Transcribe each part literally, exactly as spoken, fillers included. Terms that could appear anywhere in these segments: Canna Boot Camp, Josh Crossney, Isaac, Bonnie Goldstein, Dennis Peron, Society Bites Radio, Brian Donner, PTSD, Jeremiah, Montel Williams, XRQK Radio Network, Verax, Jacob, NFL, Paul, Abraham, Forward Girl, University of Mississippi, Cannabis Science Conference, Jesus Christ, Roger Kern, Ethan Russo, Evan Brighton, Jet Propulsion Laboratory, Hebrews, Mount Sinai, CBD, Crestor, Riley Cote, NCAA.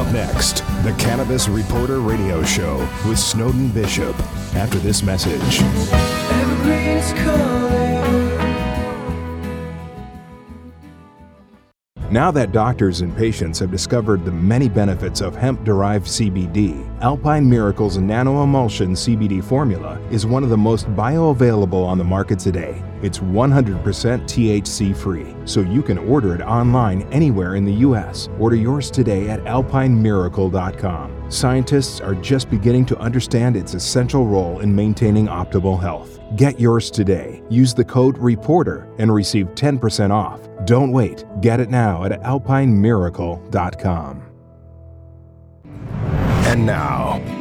Up next, the Cannabis Reporter Radio Show with Snowden Bishop. After this message. Evergreen is calling. Now that doctors and patients have discovered the many benefits of hemp-derived C B D, Alpine Miracles Nano Emulsion C B D formula is one of the most bioavailable on the market today. It's one hundred percent T H C-free, so you can order it online anywhere in the U S. Order yours today at alpine miracle dot com. Scientists are just beginning to understand its essential role in maintaining optimal health. Get yours today. Use the code REPORTER and receive ten percent off. Don't wait. Get it now at alpine miracle dot com. And now,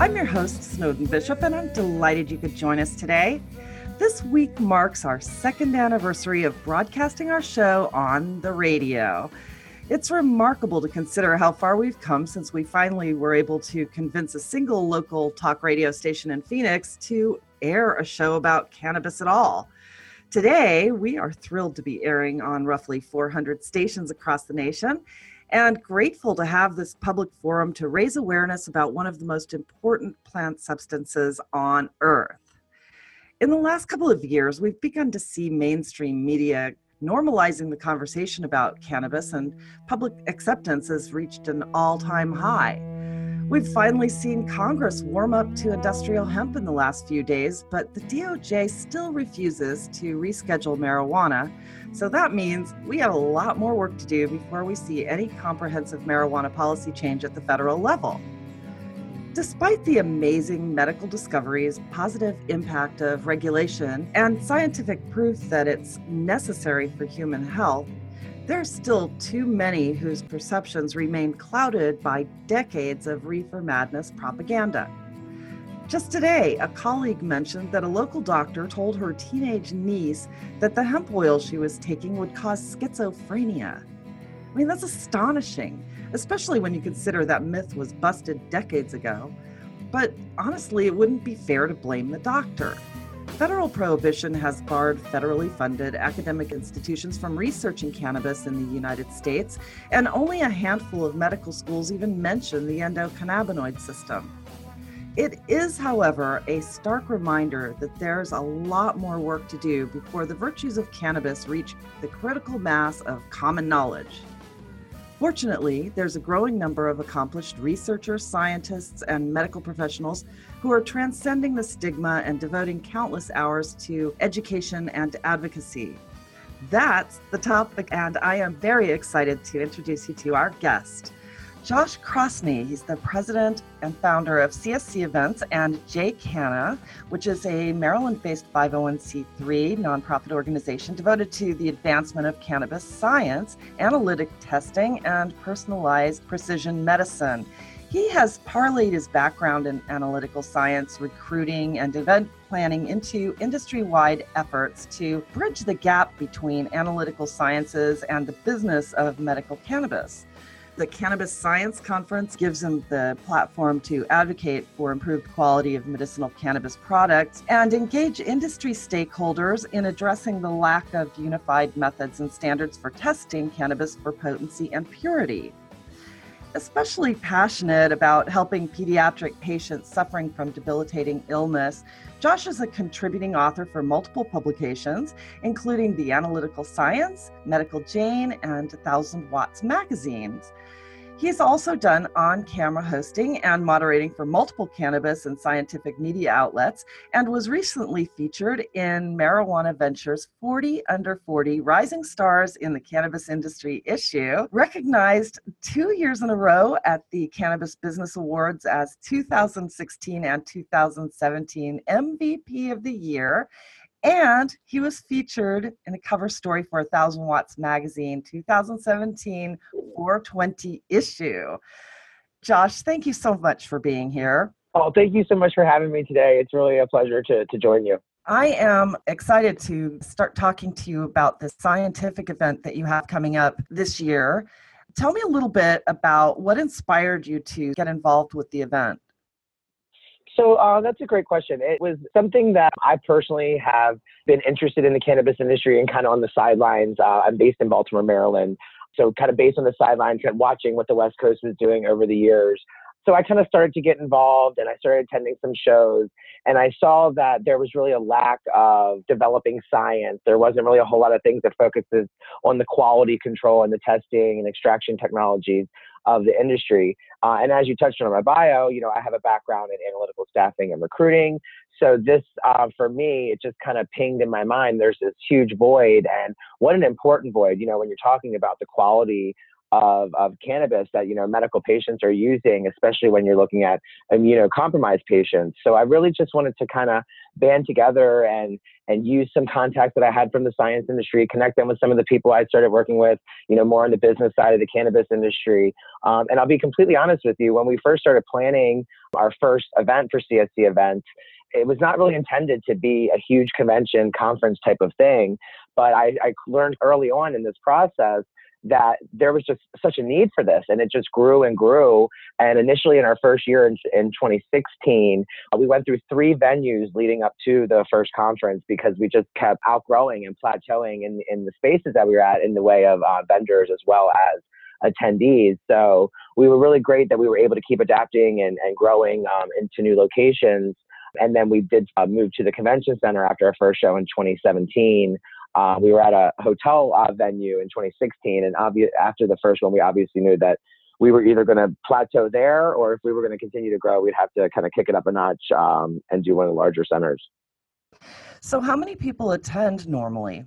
I'm your host, Snowden Bishop, and I'm delighted you could join us today. This week marks our second anniversary of broadcasting our show on the radio. It's remarkable to consider how far we've come since we finally were able to convince a single local talk radio station in Phoenix to air a show about cannabis at all. Today, we are thrilled to be airing on roughly four hundred stations across the nation and grateful to have this public forum to raise awareness about one of the most important plant substances on Earth. In the last couple of years, we've begun to see mainstream media normalizing the conversation about cannabis, and public acceptance has reached an all-time high. We've finally seen Congress warm up to industrial hemp in the last few days, but the D O J still refuses to reschedule marijuana. So that means we have a lot more work to do before we see any comprehensive marijuana policy change at the federal level. Despite the amazing medical discoveries, positive impact of regulation, and scientific proof that it's necessary for human health, there are still too many whose perceptions remain clouded by decades of reefer madness propaganda. Just today, a colleague mentioned that a local doctor told her teenage niece that the hemp oil she was taking would cause schizophrenia. I mean, that's astonishing, especially when you consider that myth was busted decades ago. But honestly, it wouldn't be fair to blame the doctor. Federal prohibition has barred federally funded academic institutions from researching cannabis in the United States, and only a handful of medical schools even mention the endocannabinoid system. It is, however, a stark reminder that there's a lot more work to do before the virtues of cannabis reach the critical mass of common knowledge. Fortunately, there's a growing number of accomplished researchers, scientists, and medical professionals who are transcending the stigma and devoting countless hours to education and advocacy. That's the topic, and I am very excited to introduce you to our guest, Josh Crossney. He's the president and founder of C S C Events and J Canna, which is a Maryland-based five oh one c three nonprofit organization devoted to the advancement of cannabis science, analytic testing, and personalized precision medicine. He has parlayed his background in analytical science, recruiting, and event planning into industry-wide efforts to bridge the gap between analytical sciences and the business of medical cannabis. The Cannabis Science Conference gives him the platform to advocate for improved quality of medicinal cannabis products and engage industry stakeholders in addressing the lack of unified methods and standards for testing cannabis for potency and purity. Especially passionate about helping pediatric patients suffering from debilitating illness, Josh is a contributing author for multiple publications, including The Analytical Science, Medical Jane, and one thousand Watts magazines. He's also done on-camera hosting and moderating for multiple cannabis and scientific media outlets, and was recently featured in Marijuana Ventures forty under forty Rising Stars in the Cannabis Industry issue, recognized two years in a row at the Cannabis Business Awards as two thousand sixteen and two thousand seventeen M V P of the Year, and he was featured in a cover story for one thousand Watts magazine, twenty seventeen four twenty issue. Josh, thank you so much for being here. Oh, thank you so much for having me today. It's really a pleasure to, to join you. I am excited to start talking to you about the scientific event that you have coming up this year. Tell me a little bit about what inspired you to get involved with the event. So uh, that's a great question. It was something that I personally have been interested in the cannabis industry and kind of on the sidelines. Uh, I'm based in Baltimore, Maryland. So kind of based on the sidelines and watching what the West Coast was doing over the years. So I kind of started to get involved and I started attending some shows and I saw that there was really a lack of developing science. There wasn't really a whole lot of things that focuses on the quality control and the testing and extraction technologies of the industry. Uh, and as you touched on in my bio, you know, I have a background in analytical staffing and recruiting. So this, uh, for me, it just kind of pinged in my mind. There's this huge void, and what an important void, you know, when you're talking about the quality Of, of cannabis that, you know, medical patients are using, especially when you're looking at immunocompromised patients. So I really just wanted to kind of band together and and use some contacts that I had from the science industry, connect them with some of the people I started working with, you know, more on the business side of the cannabis industry. Um, and I'll be completely honest with you, when we first started planning our first event for C S C events, it was not really intended to be a huge convention conference type of thing. But I, I learned early on in this process that there was just such a need for this, and it just grew and grew. And initially in our first year in, in twenty sixteen, we went through three venues leading up to the first conference because we just kept outgrowing and plateauing in, in the spaces that we were at in the way of uh, vendors as well as attendees. So we were really great that we were able to keep adapting and, and growing um, into new locations. And then we did uh, move to the convention center after our first show in twenty seventeen. Uh, we were at a hotel uh, venue in twenty sixteen, and obvi- after the first one, we obviously knew that we were either going to plateau there, or if we were going to continue to grow, we'd have to kind of kick it up a notch um, and do one of the larger centers. So how many people attend normally?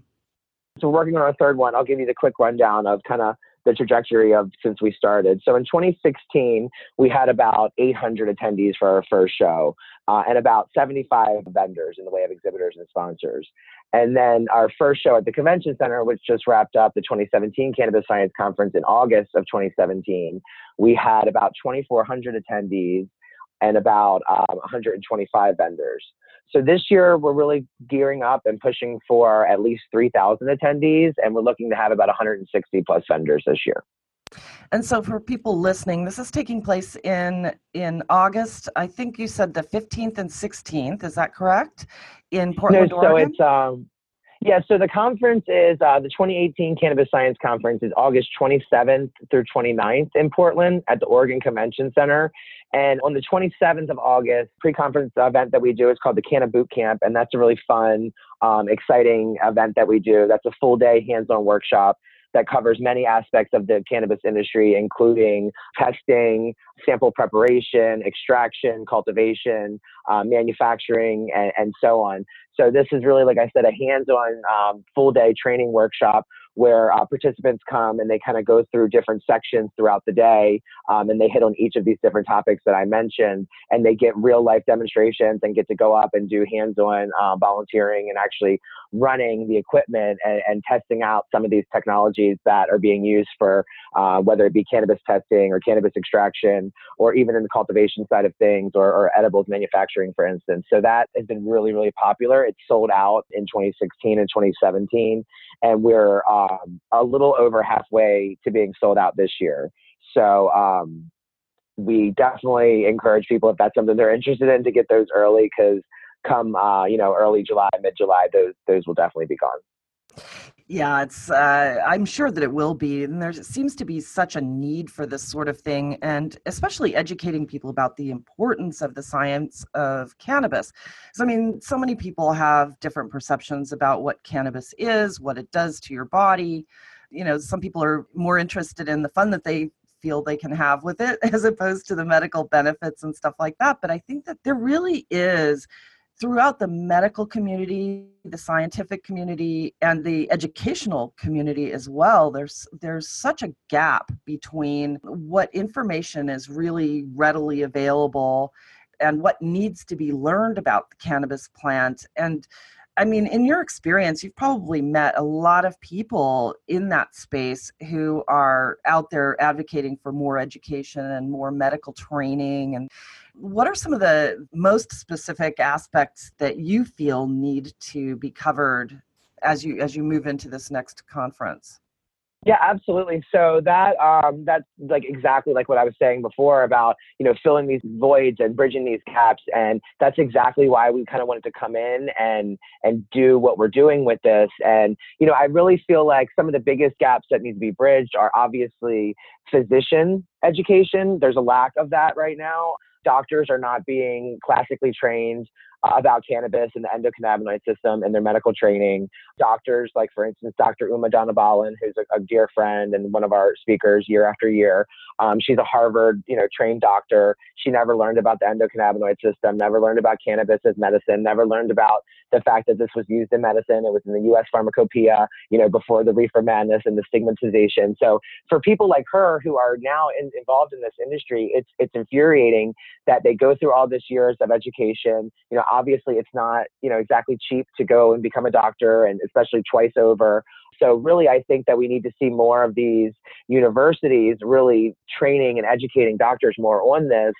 So we're working on our third one. I'll give you the quick rundown of kind of the trajectory of since we started. So in twenty sixteen, we had about eight hundred attendees for our first show uh, and about seventy-five vendors in the way of exhibitors and sponsors. And then our first show at the convention center, which just wrapped up the twenty seventeen Cannabis Science Conference in August of twenty seventeen, we had about twenty-four hundred attendees and about um, one hundred twenty-five vendors. So this year, we're really gearing up and pushing for at least three thousand attendees, and we're looking to have about one hundred sixty plus vendors this year. And so for people listening, this is taking place in, in August. I think you said the fifteenth and sixteenth, is that correct? In Portland, no, so Oregon? It's, um, yeah, so the conference is, uh, the twenty eighteen Cannabis Science Conference is August twenty-seventh through twenty-ninth in Portland at the Oregon Convention Center. And on the twenty-seventh of August, pre-conference event that we do is called the Canna Boot Camp. And that's a really fun, um, exciting event that we do. That's a full day hands-on workshop that covers many aspects of the cannabis industry, including testing, sample preparation, extraction, cultivation, uh, manufacturing, and, and so on. So this is really, like I said, a hands-on um, full-day training workshop where uh, participants come and they kind of go through different sections throughout the day, um, and they hit on each of these different topics that I mentioned, and they get real life demonstrations and get to go up and do hands-on uh, volunteering and actually running the equipment and, and testing out some of these technologies that are being used for uh, whether it be cannabis testing or cannabis extraction, or even in the cultivation side of things, or, or edibles manufacturing, for instance. So that has been really, really popular. It's sold out in twenty sixteen and twenty seventeen, and we're um, Um, a little over halfway to being sold out this year. So um, we definitely encourage people, if that's something they're interested in, to get those early, because come uh, you know, early July, mid-July, those those will definitely be gone. Yeah, it's. Uh, I'm sure that it will be, and there seems to be such a need for this sort of thing, and especially educating people about the importance of the science of cannabis. So, I mean, so many people have different perceptions about what cannabis is, what it does to your body. You know, some people are more interested in the fun that they feel they can have with it, as opposed to the medical benefits and stuff like that. But I think that there really is, throughout the medical community, the scientific community, and the educational community as well, there's there's such a gap between what information is really readily available and what needs to be learned about the cannabis plant. And I mean, in your experience, you've probably met a lot of people in that space who are out there advocating for more education and more medical training. And what are some of the most specific aspects that you feel need to be covered as you as you move into this next conference? Yeah, absolutely. So that um, that's like exactly like what I was saying before about, you know, filling these voids and bridging these gaps. And that's exactly why we kind of wanted to come in and and do what we're doing with this. And, you know, I really feel like some of the biggest gaps that need to be bridged are obviously physician education. There's a lack of that right now. Doctors are not being classically trained about cannabis and the endocannabinoid system and their medical training. Doctors, like for instance, Doctor Uma Dhanabalan, who's a, a dear friend and one of our speakers year after year. Um, she's a Harvard, you know, trained doctor. She never learned about the endocannabinoid system, never learned about cannabis as medicine, never learned about the fact that this was used in medicine. It was in the U S pharmacopoeia, you know, before the reefer madness and the stigmatization. So for people like her who are now in, involved in this industry, it's it's infuriating that they go through all this years of education, you know. Obviously, it's not, you know, exactly cheap to go and become a doctor, and especially twice over. So really, I think that we need to see more of these universities really training and educating doctors more on this.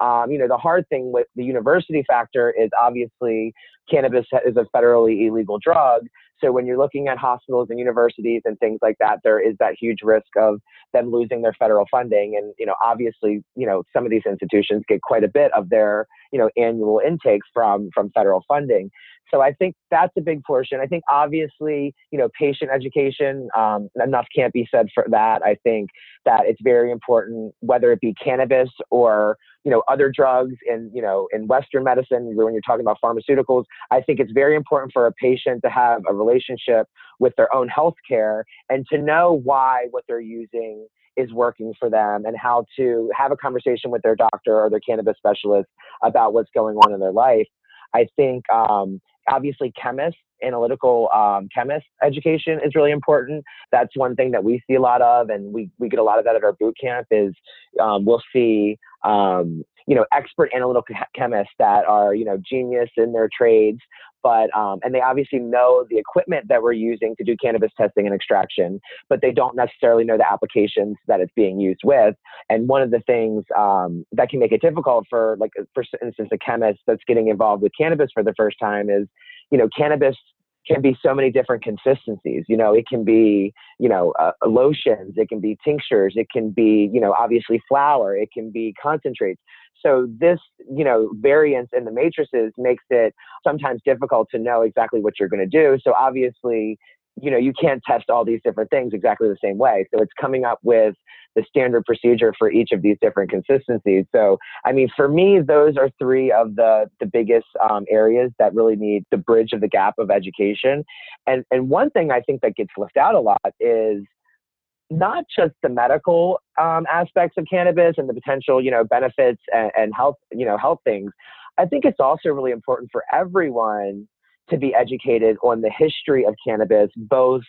Um, you know, the hard thing with the university factor is obviously cannabis is a federally illegal drug. So when you're looking at hospitals and universities and things like that, there is that huge risk of them losing their federal funding. And, you know, obviously, you know, some of these institutions get quite a bit of their, you know, annual intake from from federal funding. So I think that's a big portion. I think obviously, you know, patient education, um, enough can't be said for that. I think that it's very important, whether it be cannabis or, you know, other drugs in, you know, in Western medicine, when you're talking about pharmaceuticals, I think it's very important for a patient to have a relationship with their own healthcare and to know why what they're using is working for them and how to have a conversation with their doctor or their cannabis specialist about what's going on in their life. I think, um, obviously, chemists, analytical um, chemist education is really important. That's one thing that we see a lot of, and we, we get a lot of that at our boot camp is um, we'll see, um, you know, expert analytical chemists that are, you know, genius in their trades, but, um, and they obviously know the equipment that we're using to do cannabis testing and extraction, but they don't necessarily know the applications that it's being used with. And one of the things um, that can make it difficult for, like, for instance, a chemist that's getting involved with cannabis for the first time is, you know, cannabis can be so many different consistencies. You know, it can be, you know, uh, lotions, it can be tinctures, it can be, you know, obviously flour, it can be concentrates. So this, you know, variance in the matrices makes it sometimes difficult to know exactly what you're going to do. So obviously, you know, you can't test all these different things exactly the same way. So it's coming up with the standard procedure for each of these different consistencies. So, I mean, for me, those are three of the, the biggest um, areas that really need the bridge of the gap of education. And, and one thing I think that gets left out a lot is not just the medical um, aspects of cannabis and the potential, you know, benefits and, and health, you know, health things. I think it's also really important for everyone to be educated on the history of cannabis, both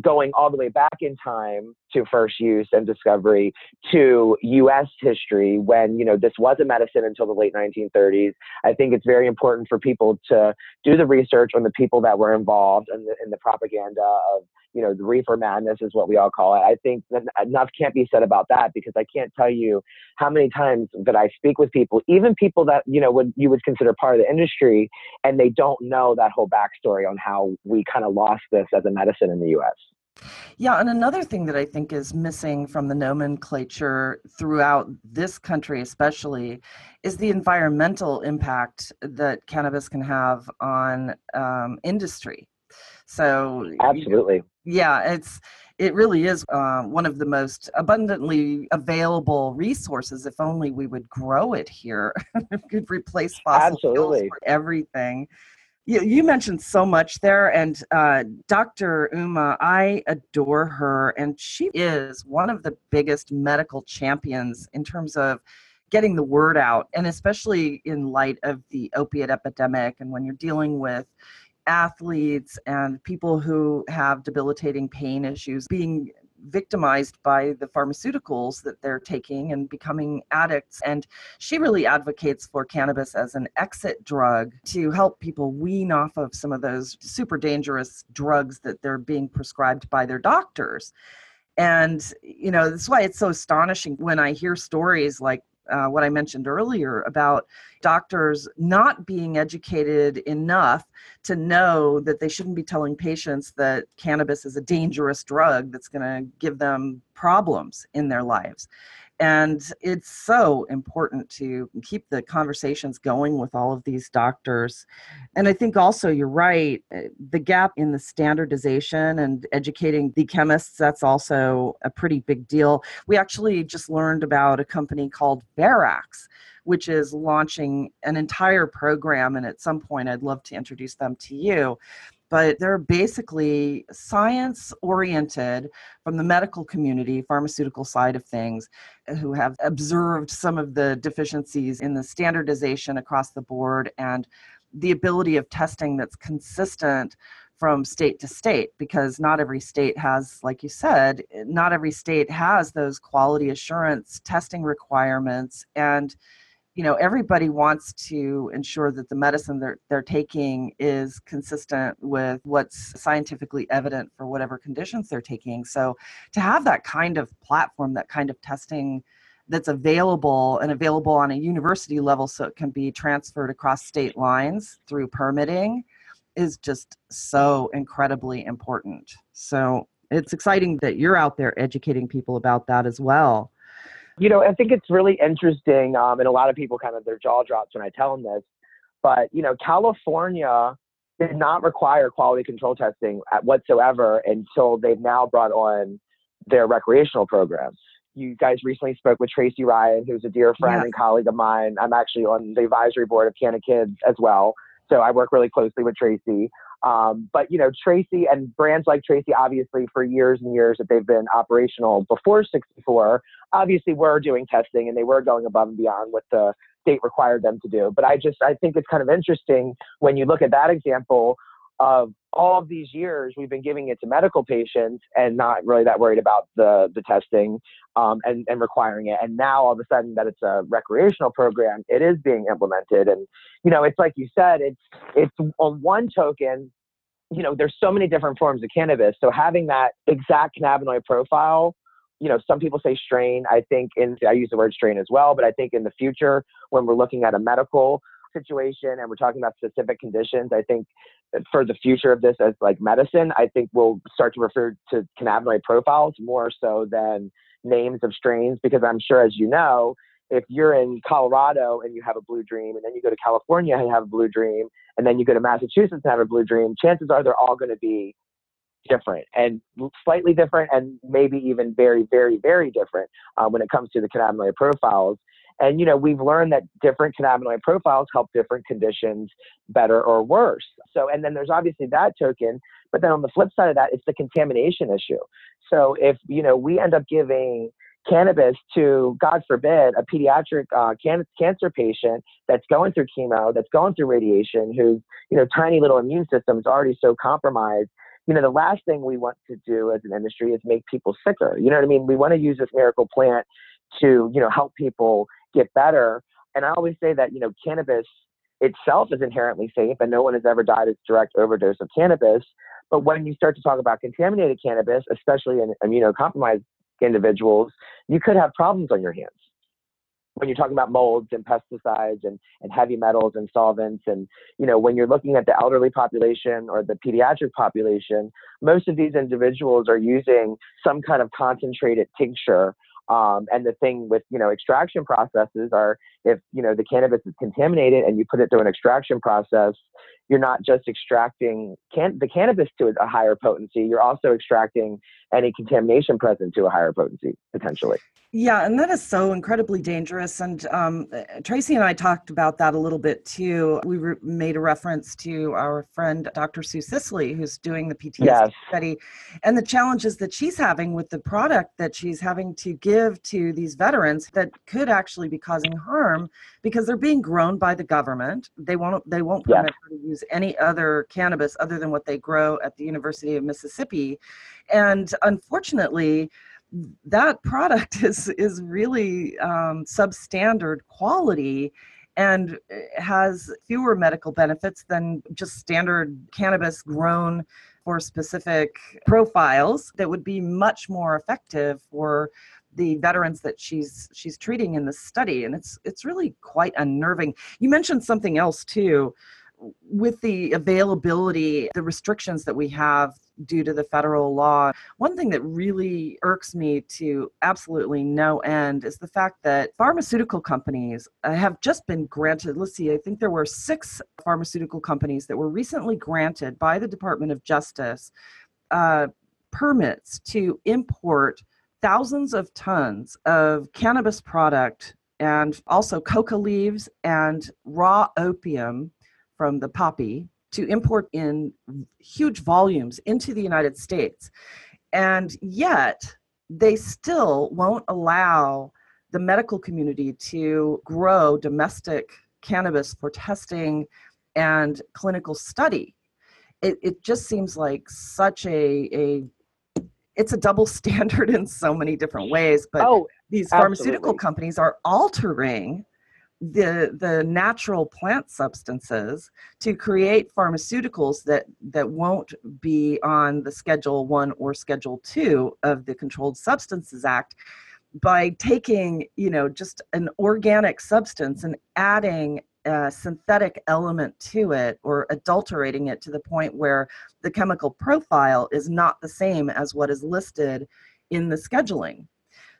going all the way back in time to first use and discovery to U S history when, you know, this was a medicine until the late nineteen thirties. I think it's very important for people to do the research on the people that were involved in the, in the propaganda of, you know, the reefer madness is what we all call it. I think that enough can't be said about that because I can't tell you how many times that I speak with people, even people that, you know, would you would consider part of the industry, and they don't know that whole backstory on how we kind of lost this as a medicine in the U S. Yeah, and another thing that I think is missing from the nomenclature throughout this country especially is the environmental impact that cannabis can have on um, industry. So absolutely. Yeah, it's it really is uh, one of the most abundantly available resources. If only we would grow it here, we could replace fossil absolutely. Fuels for everything. You, you mentioned so much there, and uh, Doctor Uma, I adore her, and she is one of the biggest medical champions in terms of getting the word out, and especially in light of the opiate epidemic, and when you're dealing with athletes and people who have debilitating pain issues being victimized by the pharmaceuticals that they're taking and becoming addicts. And she really advocates for cannabis as an exit drug to help people wean off of some of those super dangerous drugs that they're being prescribed by their doctors. And, you know, that's why it's so astonishing when I hear stories like uh, what I mentioned earlier about doctors not being educated enough to know that they shouldn't be telling patients that cannabis is a dangerous drug that's going to give them problems in their lives. And it's so important to keep the conversations going with all of these doctors. And I think also you're right, the gap in the standardization and educating the chemists, that's also a pretty big deal. We actually just learned about a company called Verax, which is launching an entire program. And at some point, I'd love to introduce them to you. But they're basically science-oriented from the medical community, pharmaceutical side of things, who have observed some of the deficiencies in the standardization across the board and the ability of testing that's consistent from state to state, because not every state has, like you said, not every state has those quality assurance testing requirements. And you know, everybody wants to ensure that the medicine they're, they're taking is consistent with what's scientifically evident for whatever conditions they're taking. So to have that kind of platform, that kind of testing that's available and available on a university level so it can be transferred across state lines through permitting is just so incredibly important. So it's exciting that you're out there educating people about that as well. You know, I think it's really interesting, um, and a lot of people kind of, their jaw drops when I tell them this, but, you know, California did not require quality control testing whatsoever until they've now brought on their recreational program. You guys recently spoke with Tracy Ryan, who's a dear friend yeah. and colleague of mine. I'm actually on the advisory board of Canna Kids as well, so I work really closely with Tracy. Um, but, you know, Tracy and brands like Tracy, obviously, for years and years that they've been operational before sixty-four, obviously were doing testing and they were going above and beyond what the state required them to do. But I just, I think it's kind of interesting when you look at that example of all of these years we've been giving it to medical patients and not really that worried about the, the testing um, and, and requiring it. And now all of a sudden that it's a recreational program, it is being implemented. And, you know, it's like you said, it's, it's on one token, you know, there's so many different forms of cannabis. So having that exact cannabinoid profile, you know, some people say strain, I think in, I use the word strain as well, but I think in the future, when we're looking at a medical situation and we're talking about specific conditions, I think for the future of this as like medicine, I think we'll start to refer to cannabinoid profiles more so than names of strains, because I'm sure, as you know, if you're in Colorado and you have a blue dream, and then you go to California and have a blue dream, and then you go to Massachusetts and have a blue dream, chances are they're all going to be different and slightly different and maybe even very, very, very different uh, when it comes to the cannabinoid profiles. And, you know, we've learned that different cannabinoid profiles help different conditions better or worse. So, and then there's obviously that token, but then on the flip side of that, it's the contamination issue. So if, you know, we end up giving cannabis to, God forbid, a pediatric uh, can- cancer patient that's going through chemo, that's going through radiation, whose, you know, tiny little immune system is already so compromised, you know, the last thing we want to do as an industry is make people sicker. You know what I mean? We want to use this miracle plant to, you know, help people get better. And I always say that, you know, cannabis itself is inherently safe and no one has ever died of direct overdose of cannabis. But when you start to talk about contaminated cannabis, especially in immunocompromised individuals, you could have problems on your hands. When you're talking about molds and pesticides and, and heavy metals and solvents, and, you know, when you're looking at the elderly population or the pediatric population, most of these individuals are using some kind of concentrated tincture. Um, and the thing with, you know, extraction processes are if, you know, the cannabis is contaminated and you put it through an extraction process, you're not just extracting can- the cannabis to a higher potency, you're also extracting any contamination present to a higher potency, potentially. Yeah, and that is so incredibly dangerous. And um, Tracy and I talked about that a little bit, too. We re- made a reference to our friend, Doctor Sue Sisley, who's doing the P T S D yes. study, and the challenges that she's having with the product that she's having to give to these veterans that could actually be causing harm because they're being grown by the government. They won't, they won't permit yes. her to use use any other cannabis other than what they grow at the University of Mississippi. And unfortunately, that product is, is really um, substandard quality and has fewer medical benefits than just standard cannabis grown for specific profiles that would be much more effective for the veterans that she's she's treating in this study. And it's it's really quite unnerving. You mentioned something else too, with the availability, the restrictions that we have due to the federal law. One thing that really irks me to absolutely no end is the fact that pharmaceutical companies have just been granted, let's see, I think there were six pharmaceutical companies that were recently granted by the Department of Justice uh, permits to import thousands of tons of cannabis product and also coca leaves and raw opium from the poppy to import in huge volumes into the United States. And yet they still won't allow the medical community to grow domestic cannabis for testing and clinical study. It, it just seems like such a, a it's a double standard in so many different ways, but oh, these pharmaceutical absolutely. companies are altering the the natural plant substances to create pharmaceuticals that that won't be on the Schedule One or Schedule Two of the Controlled Substances Act by taking, you know, just an organic substance and adding a synthetic element to it or adulterating it to the point where the chemical profile is not the same as what is listed in the scheduling.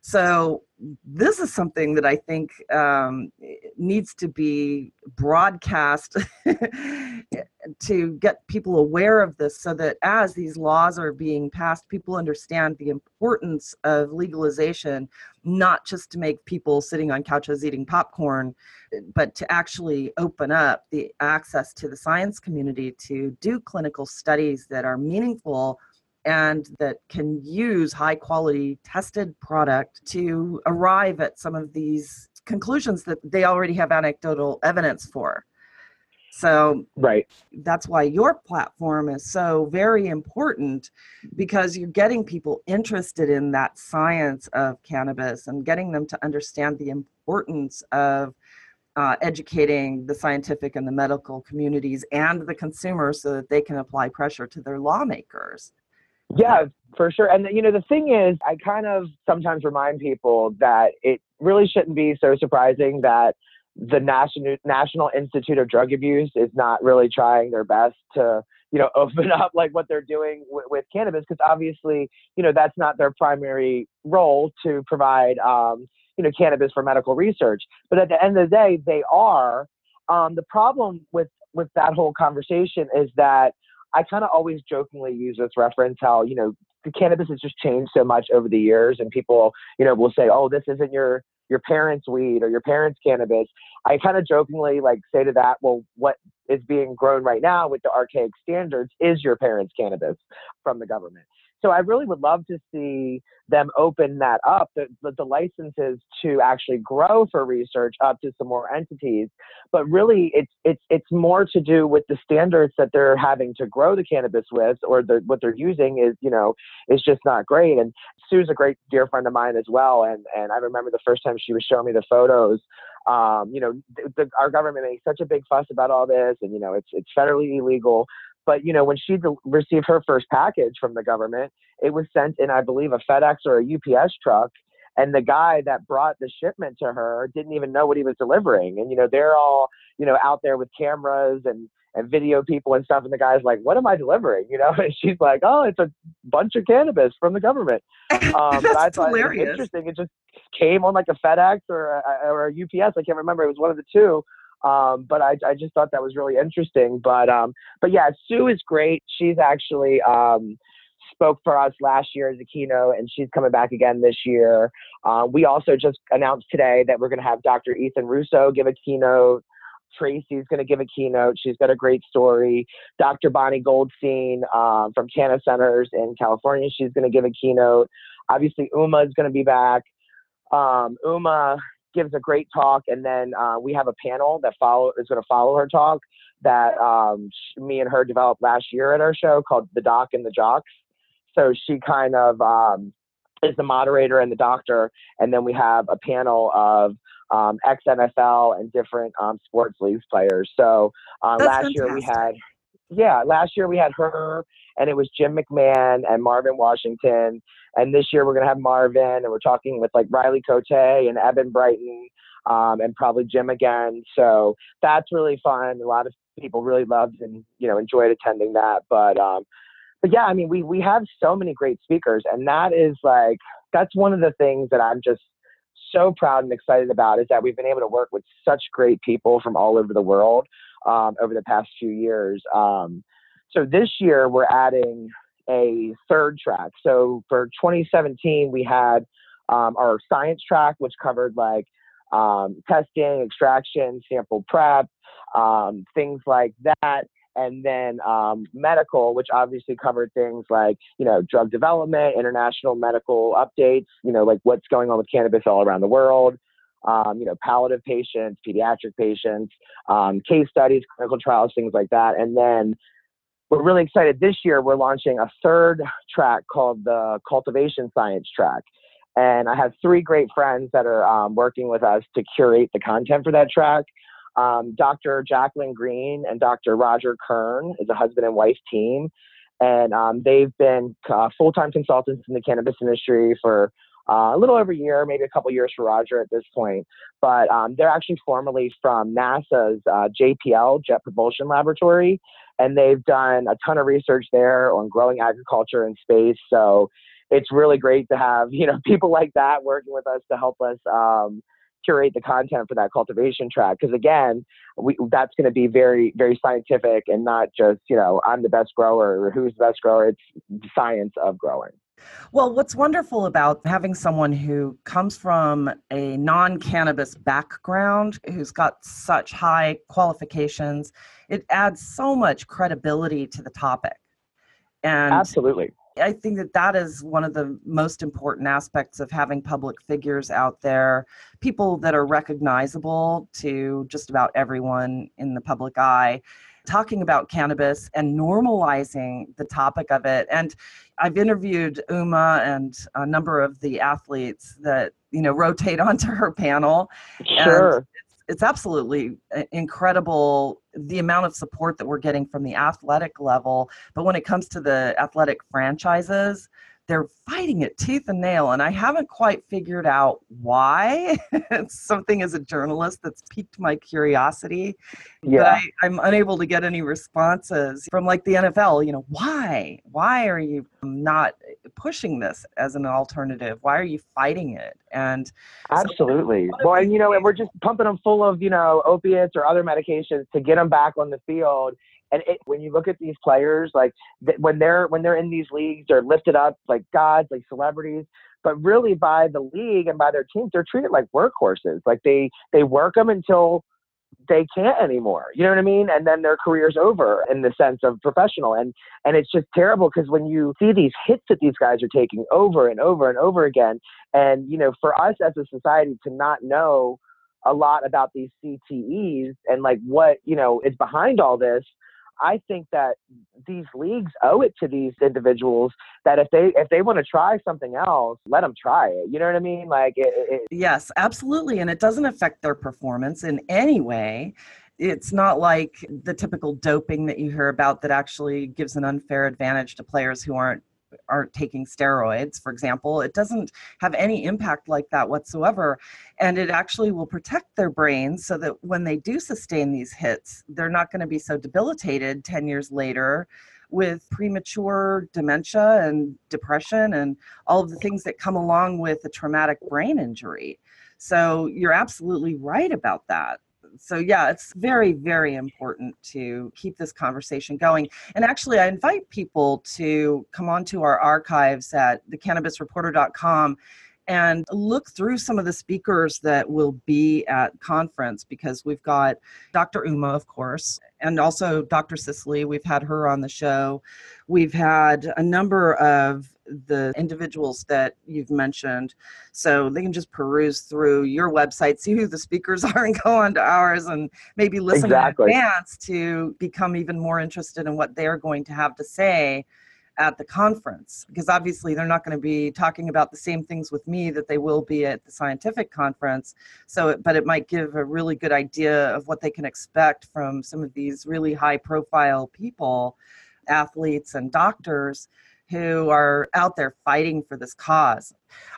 So this is something that I think um, needs to be broadcast to get people aware of this, so that as these laws are being passed, people understand the importance of legalization, not just to make people sitting on couches eating popcorn, but to actually open up the access to the science community to do clinical studies that are meaningful and that can use high quality tested product to arrive at some of these conclusions that they already have anecdotal evidence for. So right. That's why your platform is so very important, because you're getting people interested in that science of cannabis and getting them to understand the importance of Uh, educating the scientific and the medical communities and the consumers so that they can apply pressure to their lawmakers. Yeah, for sure. And, you know, the thing is, I kind of sometimes remind people that it really shouldn't be so surprising that the National National Institute of Drug Abuse is not really trying their best to, you know, open up like what they're doing w- with cannabis, because obviously, you know, that's not their primary role to provide, um, you know, cannabis for medical research. But at the end of the day, they are. Um, the problem with, with that whole conversation is that I kind of always jokingly use this reference how, you know, the cannabis has just changed so much over the years, and people, you know, will say, oh, this isn't your, your parents' weed or your parents' cannabis. I kind of jokingly like say to that, well, what is being grown right now with the archaic standards is your parents' cannabis from the government. So I really would love to see them open that up, the, the licenses to actually grow for research up to some more entities. But really, it's it's it's more to do with the standards that they're having to grow the cannabis with, or the, what they're using is, you know, is just not great. And Sue's a great dear friend of mine as well. And, and I remember the first time she was showing me the photos. Um, you know, the, the, our government makes such a big fuss about all this, and, you know, it's it's federally illegal. But, you know, when she de- received her first package from the government, it was sent in, I believe, a FedEx or a U P S truck. And the guy that brought the shipment to her didn't even know what he was delivering. And, you know, they're all, you know, out there with cameras and, and video people and stuff. And the guy's like, what am I delivering? You know, and she's like, oh, it's a bunch of cannabis from the government. Um, That's I thought hilarious. It was interesting. It just came on like a FedEx or a, or a U P S. I can't remember. It was one of the two. Um, but I, I just thought that was really interesting. But um, but yeah, Sue is great. She's actually um, spoke for us last year as a keynote, and she's coming back again this year. Uh, we also just announced today that we're going to have Doctor Ethan Russo give a keynote. Tracy's going to give a keynote. She's got a great story. Doctor Bonnie Goldstein um, from Canna Centers in California, she's going to give a keynote. Obviously, Uma is going to be back. Um, Uma gives a great talk, and then uh, we have a panel that follow is going to follow her talk that um, she, me and her developed last year at our show called The Doc and the Jocks. So she kind of um, is the moderator and the doctor, and then we have a panel of um, ex-N F L and different um, sports leagues players. So uh, last fantastic. year we had, yeah, last year we had her, and it was Jim McMahon and Marvin Washington. And this year we're going to have Marvin, and we're talking with like Riley Cote and Evan Brighton, um, and probably Jim again. So that's really fun. A lot of people really loved and, you know, enjoyed attending that. But, um, but yeah, I mean, we, we have so many great speakers, and that is like, that's one of the things that I'm just so proud and excited about, is that we've been able to work with such great people from all over the world, um, over the past few years. Um, so this year we're adding a third track. So for twenty seventeen, we had um, our science track, which covered like um, testing, extraction, sample prep, um, things like that. And then um, medical, which obviously covered things like, you know, drug development, international medical updates, you know, like what's going on with cannabis all around the world, um, you know, palliative patients, pediatric patients, um, case studies, clinical trials, things like that. And then we're really excited this year. We're launching a third track called the Cultivation Science track. And I have three great friends that are um, working with us to curate the content for that track. Um, Doctor Jacqueline Green and Doctor Roger Kern is a husband and wife team. And um, they've been uh, full-time consultants in the cannabis industry for uh, a little over a year, maybe a couple years for Roger at this point. But um, they're actually formerly from NASA's uh, J P L, Jet Propulsion Laboratory. And they've done a ton of research there on growing agriculture and space. So it's really great to have, you know, people like that working with us to help us um, curate the content for that cultivation track. Because again, we, that's going to be very, very scientific, and not just, you know, I'm the best grower or who's the best grower. It's the science of growing. Well, what's wonderful about having someone who comes from a non-cannabis background, who's got such high qualifications, it adds so much credibility to the topic. And absolutely. I think that that is one of the most important aspects of having public figures out there, people that are recognizable to just about everyone in the public eye, talking about cannabis and normalizing the topic of it. And I've interviewed Uma and a number of the athletes that, you know, rotate onto her panel. Sure. And it's, it's absolutely incredible the amount of support that we're getting from the athletic level. But when it comes to the athletic franchises, they're fighting it tooth and nail. And I haven't quite figured out why. It's something as a journalist that's piqued my curiosity. Yeah. But I, I'm unable to get any responses from like the N F L, you know, why? Why are you not pushing this as an alternative? Why are you fighting it? And absolutely. So, well, and you know, and we're just pumping them full of, you know, opiates or other medications to get them back on the field. And it, when you look at these players, like th- when they're when they're in these leagues, they're lifted up like gods, like celebrities. But really, by the league and by their teams, they're treated like workhorses. Like they they work them until they can't anymore. You know what I mean? And then their career's over in the sense of professional. And and it's just terrible, because when you see these hits that these guys are taking over and over and over again, and you know, for us as a society to not know a lot about these C T Es and like what, you know, is behind all this. I think that these leagues owe it to these individuals that if they if they want to try something else, let them try it. You know what I mean? Like, it, it, yes, absolutely. And it doesn't affect their performance in any way. It's not like the typical doping that you hear about that actually gives an unfair advantage to players who aren't aren't taking steroids, for example. It doesn't have any impact like that whatsoever. And it actually will protect their brains so that when they do sustain these hits, they're not going to be so debilitated ten years later with premature dementia and depression and all of the things that come along with a traumatic brain injury. So you're absolutely right about that. So yeah, it's very, very important to keep this conversation going. And actually, I invite people to come onto our archives at the cannabis reporter dot com and look through some of the speakers that will be at conference, because we've got Doctor Uma, of course, and also Doctor Sisley. We've had her on the show. We've had a number of the individuals that you've mentioned. So they can just peruse through your website, see who the speakers are, and go on to ours and maybe listen exactly. in advance to become even more interested in what they're going to have to say at the conference, because obviously they're not going to be talking about the same things with me that they will be at the scientific conference. So, but it might give a really good idea of what they can expect from some of these really high profile people, athletes and doctors who are out there fighting for this cause.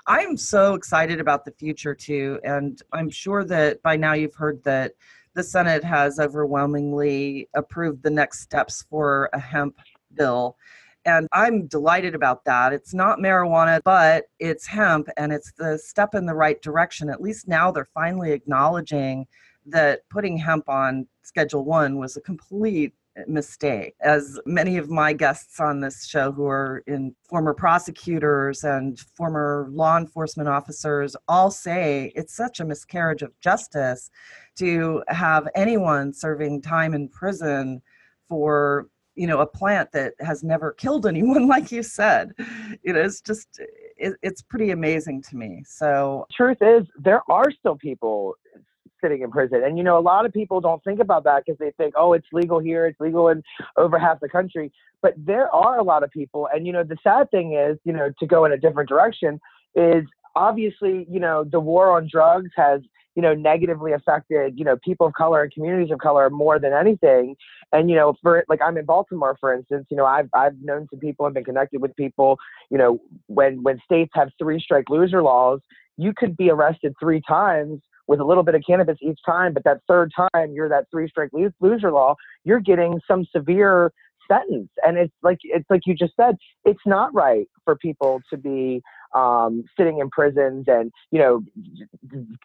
I'm so excited about the future too. And I'm sure that by now you've heard that the Senate has overwhelmingly approved the next steps for a hemp bill. And I'm delighted about that. It's not marijuana, but it's hemp, and it's the step in the right direction. At least now they're finally acknowledging that putting hemp on Schedule One was a complete mistake. As many of my guests on this show who are in former prosecutors and former law enforcement officers all say, it's such a miscarriage of justice to have anyone serving time in prison for you know, a plant that has never killed anyone, like you said. You know, it's just, it, it's pretty amazing to me. So truth is, there are still people sitting in prison. And, you know, a lot of people don't think about that because they think, oh, it's legal here, it's legal in over half the country. But there are a lot of people. And, you know, the sad thing is, you know, to go in a different direction is obviously, you know, the war on drugs has, you know, negatively affected, you know, people of color and communities of color more than anything. And, you know, for like, I'm in Baltimore, for instance, you know, I've, I've known some people and been connected with people, you know, when, when states have three strike loser laws, you could be arrested three times with a little bit of cannabis each time. But that third time you're that three strike loser law, you're getting some severe sentence. And it's like, it's like you just said, it's not right for people to be um, sitting in prisons and, you know,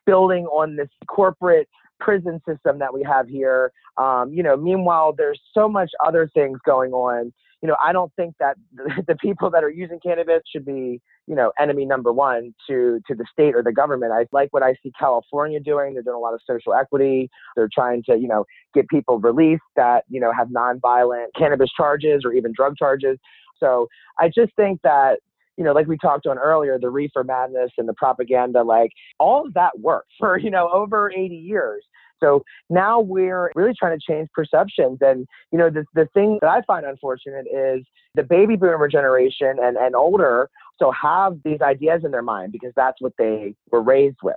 building on this corporate prison system that we have here. Um, you know, meanwhile, there's so much other things going on. You know, I don't think that the people that are using cannabis should be, you know, enemy number one to, to the state or the government. I like what I see California doing. They're doing a lot of social equity. They're trying to, you know, get people released that, you know, have nonviolent cannabis charges or even drug charges. So I just think that, you know, like we talked on earlier, the reefer madness and the propaganda, like all of that worked for, you know, over eighty years. So now we're really trying to change perceptions. And, you know, the the thing that I find unfortunate is the baby boomer generation and, and older still have these ideas in their mind because that's what they were raised with.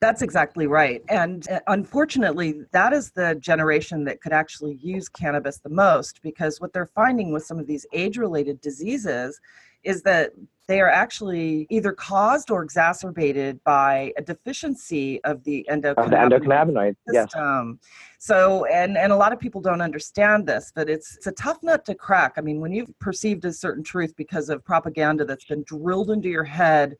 That's exactly right. And unfortunately, that is the generation that could actually use cannabis the most, because what they're finding with some of these age-related diseases is that they are actually either caused or exacerbated by a deficiency of the endocannabinoid system. Yes. So, and, and a lot of people don't understand this, but it's, it's a tough nut to crack. I mean, when you've perceived a certain truth because of propaganda that's been drilled into your head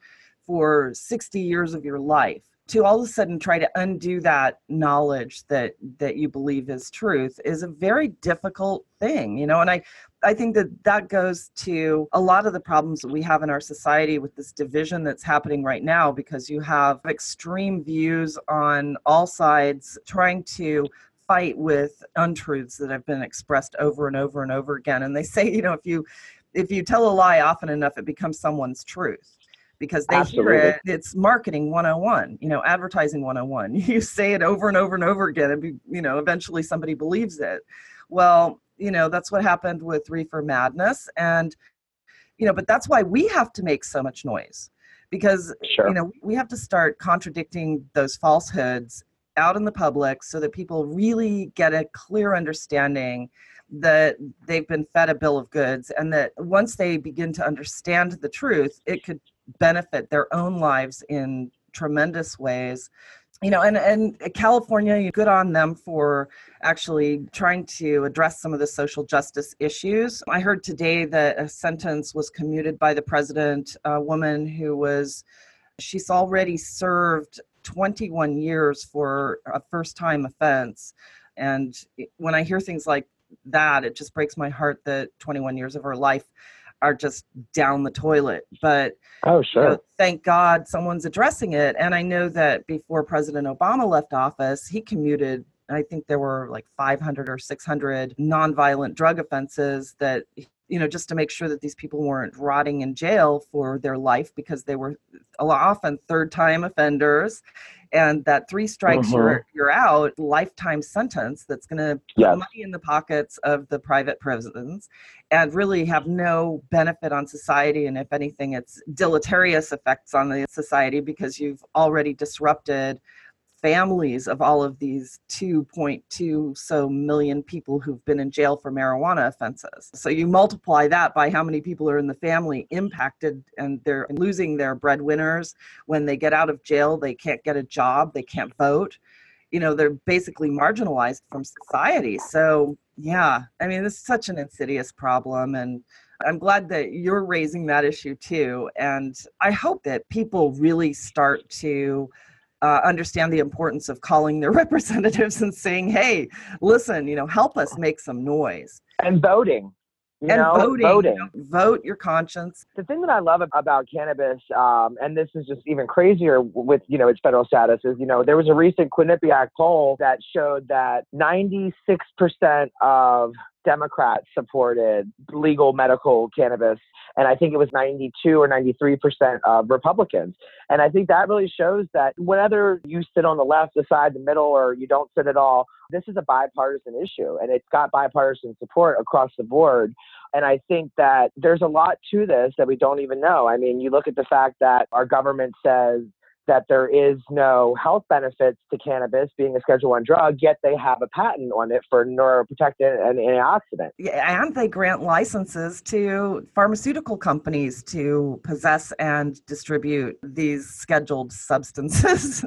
for sixty years of your life, to all of a sudden try to undo that knowledge that, that you believe is truth is a very difficult thing, you know, and I, I think that that goes to a lot of the problems that we have in our society with this division that's happening right now, because you have extreme views on all sides trying to fight with untruths that have been expressed over and over and over again. And they say, you know, if you, if you tell a lie often enough, it becomes someone's truth. Because they Absolutely. Hear it, it's marketing one oh one, you know, advertising one oh one. You say it over and over and over again, and, be, you know, eventually somebody believes it. Well, you know, that's what happened with Reefer Madness. And, you know, but that's why we have to make so much noise, because, sure. you know, we have to start contradicting those falsehoods out in the public so that people really get a clear understanding that they've been fed a bill of goods, and that once they begin to understand the truth, it could benefit their own lives in tremendous ways. You know, and, and California, good on them for actually trying to address some of the social justice issues. I heard today that a sentence was commuted by the president, a woman who was, she's already served twenty-one years for a first-time offense. And when I hear things like that, it just breaks my heart that twenty-one years of her life are just down the toilet. But oh, sure. You know, thank God someone's addressing it. And I know that before President Obama left office, he commuted, I think there were like five hundred or six hundred nonviolent drug offenses that, you know, just to make sure that these people weren't rotting in jail for their life, because they were often third time offenders. And that three strikes, mm-hmm. you're, you're out, lifetime sentence that's going to put yes. money in the pockets of the private prisons and really have no benefit on society. And if anything, it's deleterious effects on the society, because you've already disrupted families of all of these two point two so million people who've been in jail for marijuana offenses. So you multiply that by how many people are in the family impacted, and they're losing their breadwinners. When they get out of jail, they can't get a job, they can't vote. You know, they're basically marginalized from society. So yeah, I mean, this is such an insidious problem, and I'm glad that you're raising that issue too. And I hope that people really start to Uh, understand the importance of calling their representatives and saying, hey, listen, you know, help us make some noise. And voting. You and know, voting. voting. You know, vote your conscience. The thing that I love about cannabis, um, and this is just even crazier with, you know, its federal status, is, you know, there was a recent Quinnipiac poll that showed that ninety-six percent of Democrats supported legal medical cannabis. And I think it was ninety-two or ninety-three percent of Republicans. And I think that really shows that whether you sit on the left, the side, the middle, or you don't sit at all, this is a bipartisan issue. And it's got bipartisan support across the board. And I think that there's a lot to this that we don't even know. I mean, you look at the fact that our government says that there is no health benefits to cannabis being a Schedule One drug, yet they have a patent on it for neuroprotectant and antioxidant. Yeah, and they grant licenses to pharmaceutical companies to possess and distribute these scheduled substances.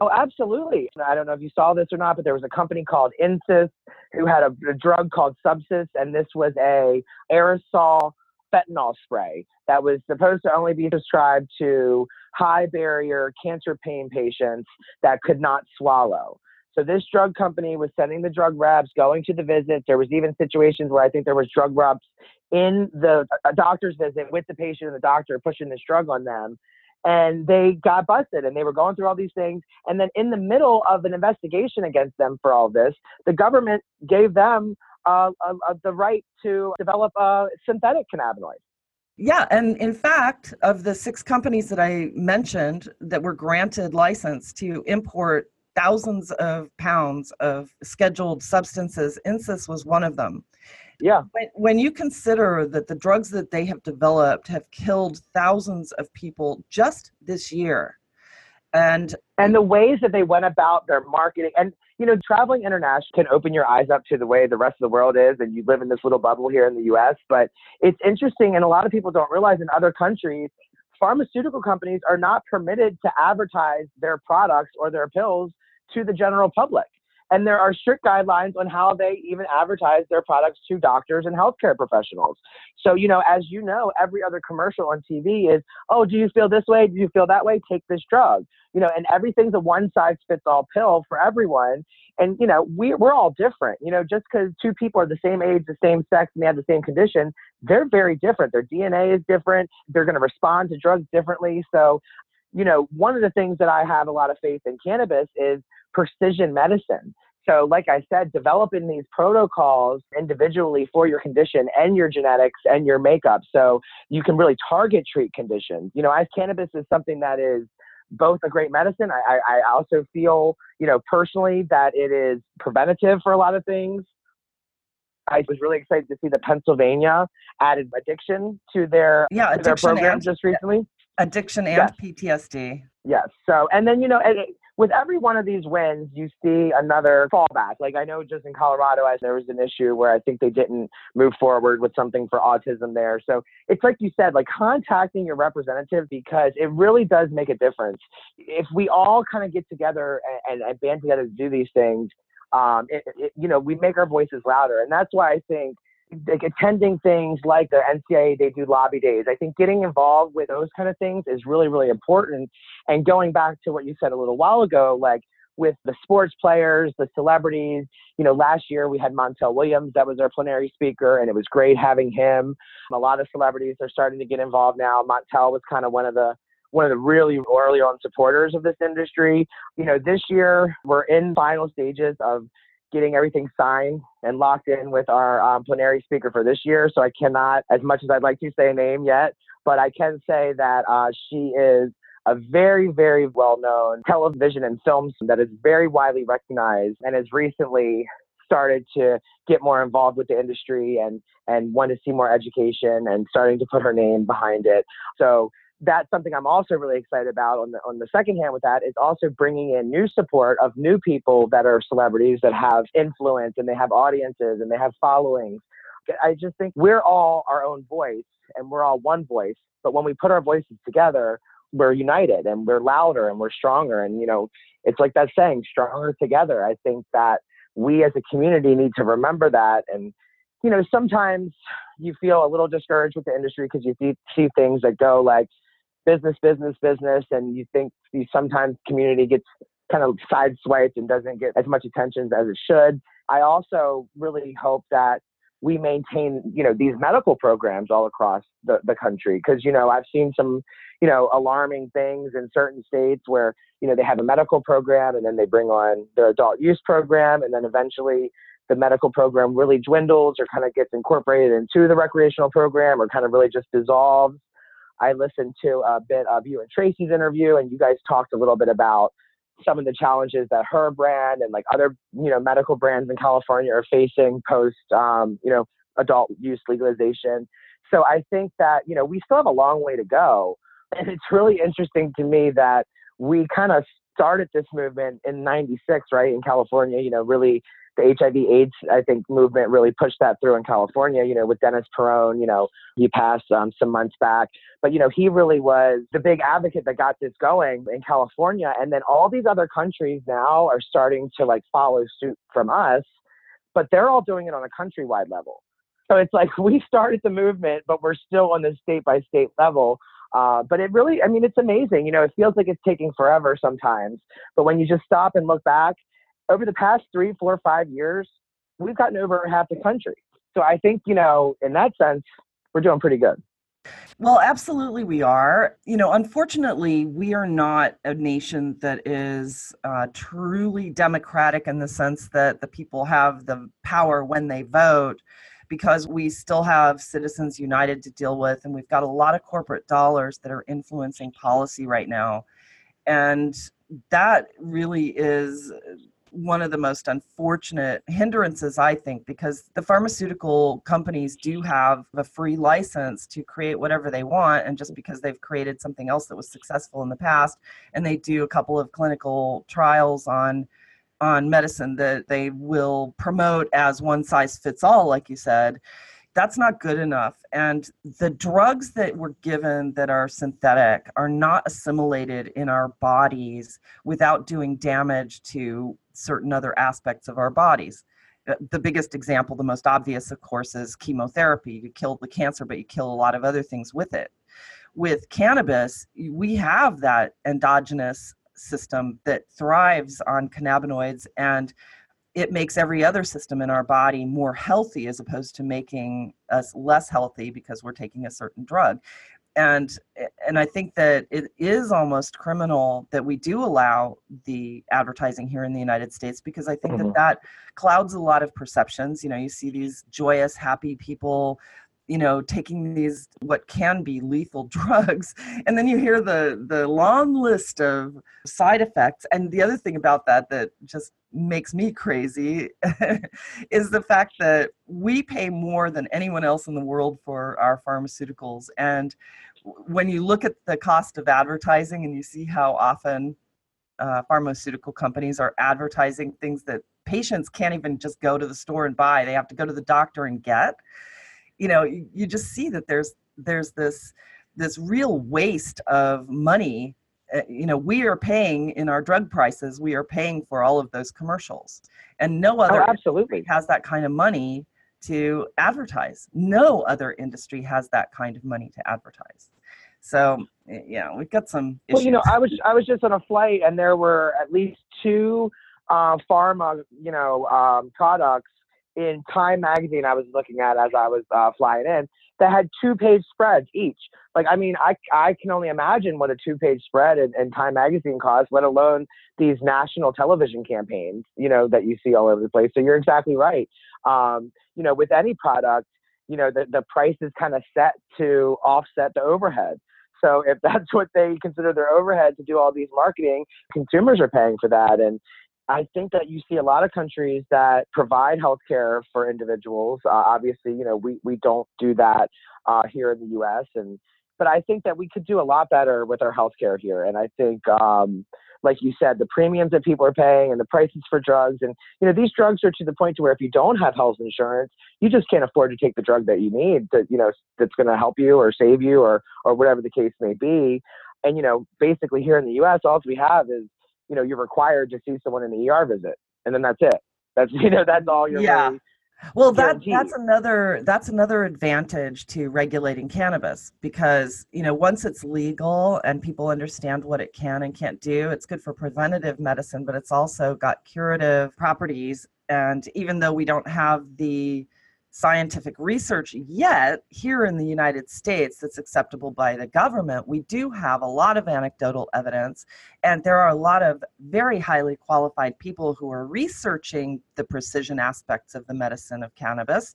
Oh, absolutely. I don't know if you saw this or not, but there was a company called Insys who had a, a drug called Subsys, and this was a aerosol fentanyl spray that was supposed to only be prescribed to high barrier cancer pain patients that could not swallow. So this drug company was sending the drug reps, going to the visits. There was even situations where I think there was drug reps in the a doctor's visit with the patient and the doctor pushing this drug on them. And they got busted, and they were going through all these things. And then in the middle of an investigation against them for all this, the government gave them Uh, uh, uh, the right to develop uh, synthetic cannabinoids. Yeah, and in fact, of the six companies that I mentioned that were granted license to import thousands of pounds of scheduled substances, Insys was one of them. Yeah. When, when you consider that the drugs that they have developed have killed thousands of people just this year, and and the ways that they went about their marketing, and you know, traveling international can open your eyes up to the way the rest of the world is, and you live in this little bubble here in the U S, but it's interesting, and a lot of people don't realize in other countries, pharmaceutical companies are not permitted to advertise their products or their pills to the general public. And there are strict guidelines on how they even advertise their products to doctors and healthcare professionals. So, you know, as you know, every other commercial on T V is, oh, do you feel this way? Do you feel that way? Take this drug. You know, and everything's a one-size-fits-all pill for everyone. And, you know, we, we're all different. You know, just because two people are the same age, the same sex, and they have the same condition, they're very different. Their D N A is different. They're going to respond to drugs differently. So, you know, one of the things that I have a lot of faith in cannabis is precision medicine. So like I said, developing these protocols individually for your condition and your genetics and your makeup, so you can really target treat conditions. You know, as cannabis is something that is both a great medicine, I, I also feel, you know, personally that it is preventative for a lot of things. I was really excited to see that Pennsylvania added addiction to their, yeah, to their program and, just recently. Addiction and yes. P T S D. Yes. So, and then, you know, and it, with every one of these wins, you see another fallback. Like I know just in Colorado, I, there was an issue where I think they didn't move forward with something for autism there. So it's like you said, like contacting your representative, because it really does make a difference. If we all kind of get together and, and, and band together to do these things, um, it, it, you know, we make our voices louder. And that's why I think like attending things like the N C A A, they do lobby days. I think getting involved with those kind of things is really, really important. And going back to what you said a little while ago, like with the sports players, the celebrities. You know, last year we had Montel Williams, that was our plenary speaker, and it was great having him. A lot of celebrities are starting to get involved now. Montel was kind of one of the one of the really early on supporters of this industry. You know, this year we're in final stages of getting everything signed and locked in with our um, plenary speaker for this year. So I cannot, as much as I'd like to, say a name yet, but I can say that uh, she is a very, very well-known television and film that is very widely recognized and has recently started to get more involved with the industry and, and want to see more education and starting to put her name behind it. So that's something I'm also really excited about. On the, on the second hand with that is also bringing in new support of new people that are celebrities that have influence and they have audiences and they have followings. I just think we're all our own voice and we're all one voice. But when we put our voices together, we're united and we're louder and we're stronger. And, you know, it's like that saying, stronger together. I think that we as a community need to remember that. And, you know, sometimes you feel a little discouraged with the industry because you see, see things that go like, business, business, business. And you think the sometimes community gets kind of sideswiped and doesn't get as much attention as it should. I also really hope that we maintain, you know, these medical programs all across the, the country. Cause, you know, I've seen some, you know, alarming things in certain states where, you know, they have a medical program and then they bring on their adult use program. And then eventually the medical program really dwindles or kind of gets incorporated into the recreational program or kind of really just dissolves. I listened to a bit of you and Tracy's interview, and you guys talked a little bit about some of the challenges that her brand and like other, you know, medical brands in California are facing post, um, you know, adult use legalization. So I think that, you know, we still have a long way to go. And it's really interesting to me that we kind of started this movement in ninety-six, right, in California, you know, really the H I V AIDS, I think, movement really pushed that through in California, you know, with Dennis Peron, you know, he passed um, some months back. But, you know, he really was the big advocate that got this going in California. And then all these other countries now are starting to like follow suit from us, but they're all doing it on a countrywide level. So it's like we started the movement, but we're still on the state by state level. Uh, but it really, I mean, it's amazing. You know, it feels like it's taking forever sometimes. But when you just stop and look back, over the past three, four, five years, we've gotten over half the country. So I think, you know, in that sense, we're doing pretty good. Well, absolutely we are. You know, unfortunately, we are not a nation that is uh, truly democratic in the sense that the people have the power when they vote, because we still have Citizens United to deal with, and we've got a lot of corporate dollars that are influencing policy right now. And that really is one of the most unfortunate hindrances, I think, because the pharmaceutical companies do have a free license to create whatever they want. And just because they've created something else that was successful in the past, and they do a couple of clinical trials on on medicine that they will promote as one size fits all, like you said, that's not good enough. And the drugs that we're given that are synthetic are not assimilated in our bodies without doing damage to certain other aspects of our bodies. The biggest example, the most obvious, of course, is chemotherapy. You kill the cancer, but you kill a lot of other things with it. With cannabis, we have that endogenous system that thrives on cannabinoids, and it makes every other system in our body more healthy as opposed to making us less healthy because we're taking a certain drug. And and I think that it is almost criminal that we do allow the advertising here in the United States, because I think mm-hmm. that that clouds a lot of perceptions. You know, you see these joyous, happy people, you know, taking these what can be lethal drugs. And then you hear the the long list of side effects. And the other thing about that that just makes me crazy is the fact that we pay more than anyone else in the world for our pharmaceuticals. And when you look at the cost of advertising and you see how often uh, pharmaceutical companies are advertising things that patients can't even just go to the store and buy, they have to go to the doctor and get, you know, you, you just see that there's there's this this real waste of money. You know, we are paying in our drug prices, we are paying for all of those commercials. And no other oh, industry has that kind of money to advertise. No other industry has that kind of money to advertise. So, yeah, we've got some issues. Well, you know, I was I was just on a flight and there were at least two uh, pharma, you know, um, products in Time magazine I was looking at as I was uh, flying in that had two page spreads each. Like, I mean, I, I can only imagine what a two page spread in, in Time magazine costs, let alone these national television campaigns, you know, that you see all over the place. So you're exactly right. Um, you know, with any product, you know, the, the price is kind of set to offset the overhead. So if that's what they consider their overhead to do all these marketing, consumers are paying for that. And I think that you see a lot of countries that provide healthcare for individuals. Uh, obviously, you know, we, we don't do that uh, here in the U S. And but I think that we could do a lot better with our healthcare here. And I think, um, like you said, the premiums that people are paying and the prices for drugs, and you know, these drugs are to the point to where if you don't have health insurance, you just can't afford to take the drug that you need that, you know, that's going to help you or save you or or whatever the case may be. And you know, basically here in the U S, all we have is, you know, you're required to see someone in the E R visit, and then that's it. That's, you know, that's all you're yeah. really Well, that, that's another that's another advantage to regulating cannabis, because, you know, once it's legal and people understand what it can and can't do, it's good for preventative medicine, but it's also got curative properties. And even though we don't have the scientific research yet here in the United States that's acceptable by the government, we do have a lot of anecdotal evidence, and there are a lot of very highly qualified people who are researching the precision aspects of the medicine of cannabis.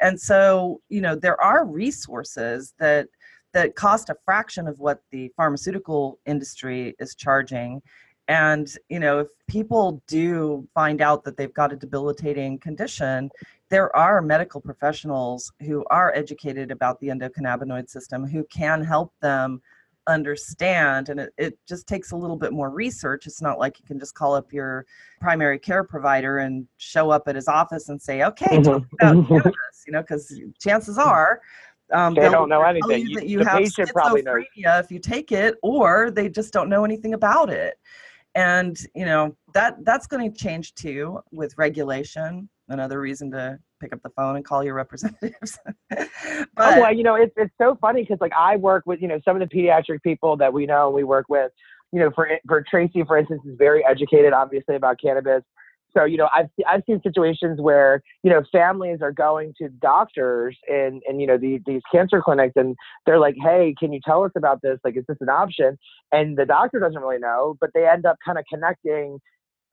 And so, you know, there are resources that that cost a fraction of what the pharmaceutical industry is charging. And, you know, if people do find out that they've got a debilitating condition, there are medical professionals who are educated about the endocannabinoid system who can help them understand. And it, it just takes a little bit more research. It's not like you can just call up your primary care provider and show up at his office and say, okay, talk about cannabis, you know, because chances are Um, they don't know anything. You, you the have patient probably knows. If you take it, or they just don't know anything about it. And, you know, that that's going to change too with regulation. Another reason to pick up the phone and call your representatives. But, oh, well, you know, it's it's so funny because, like, I work with, you know, some of the pediatric people that we know and we work with. You know, for for Tracy, for instance, is very educated, obviously, about cannabis. So, you know, I've, I've seen situations where, you know, families are going to doctors and, and, you know, the, these cancer clinics, and they're like, hey, can you tell us about this? Like, is this an option? And the doctor doesn't really know, but they end up kind of connecting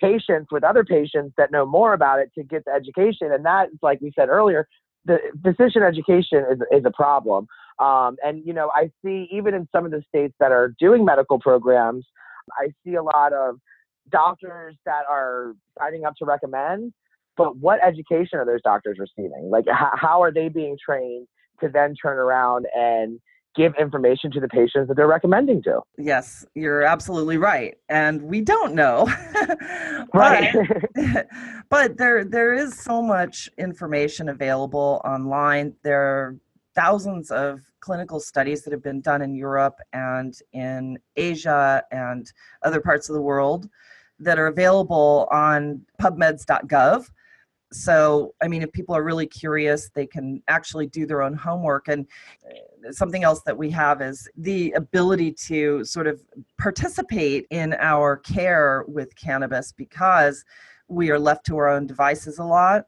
patients with other patients that know more about it to get the education. And that's, like we said earlier, the physician education is, is a problem. Um, and, you know, I see even in some of the states that are doing medical programs, I see a lot of doctors that are signing up to recommend, but what education are those doctors receiving? Like, h- how are they being trained to then turn around and give information to the patients that they're recommending to? Yes, you're absolutely right. And we don't know. Right. But, but there, there is so much information available online. There are thousands of clinical studies that have been done in Europe and in Asia and other parts of the world that are available on pub meds dot gov. So, I mean, if people are really curious, they can actually do their own homework. And something else that we have is the ability to sort of participate in our care with cannabis, because we are left to our own devices a lot.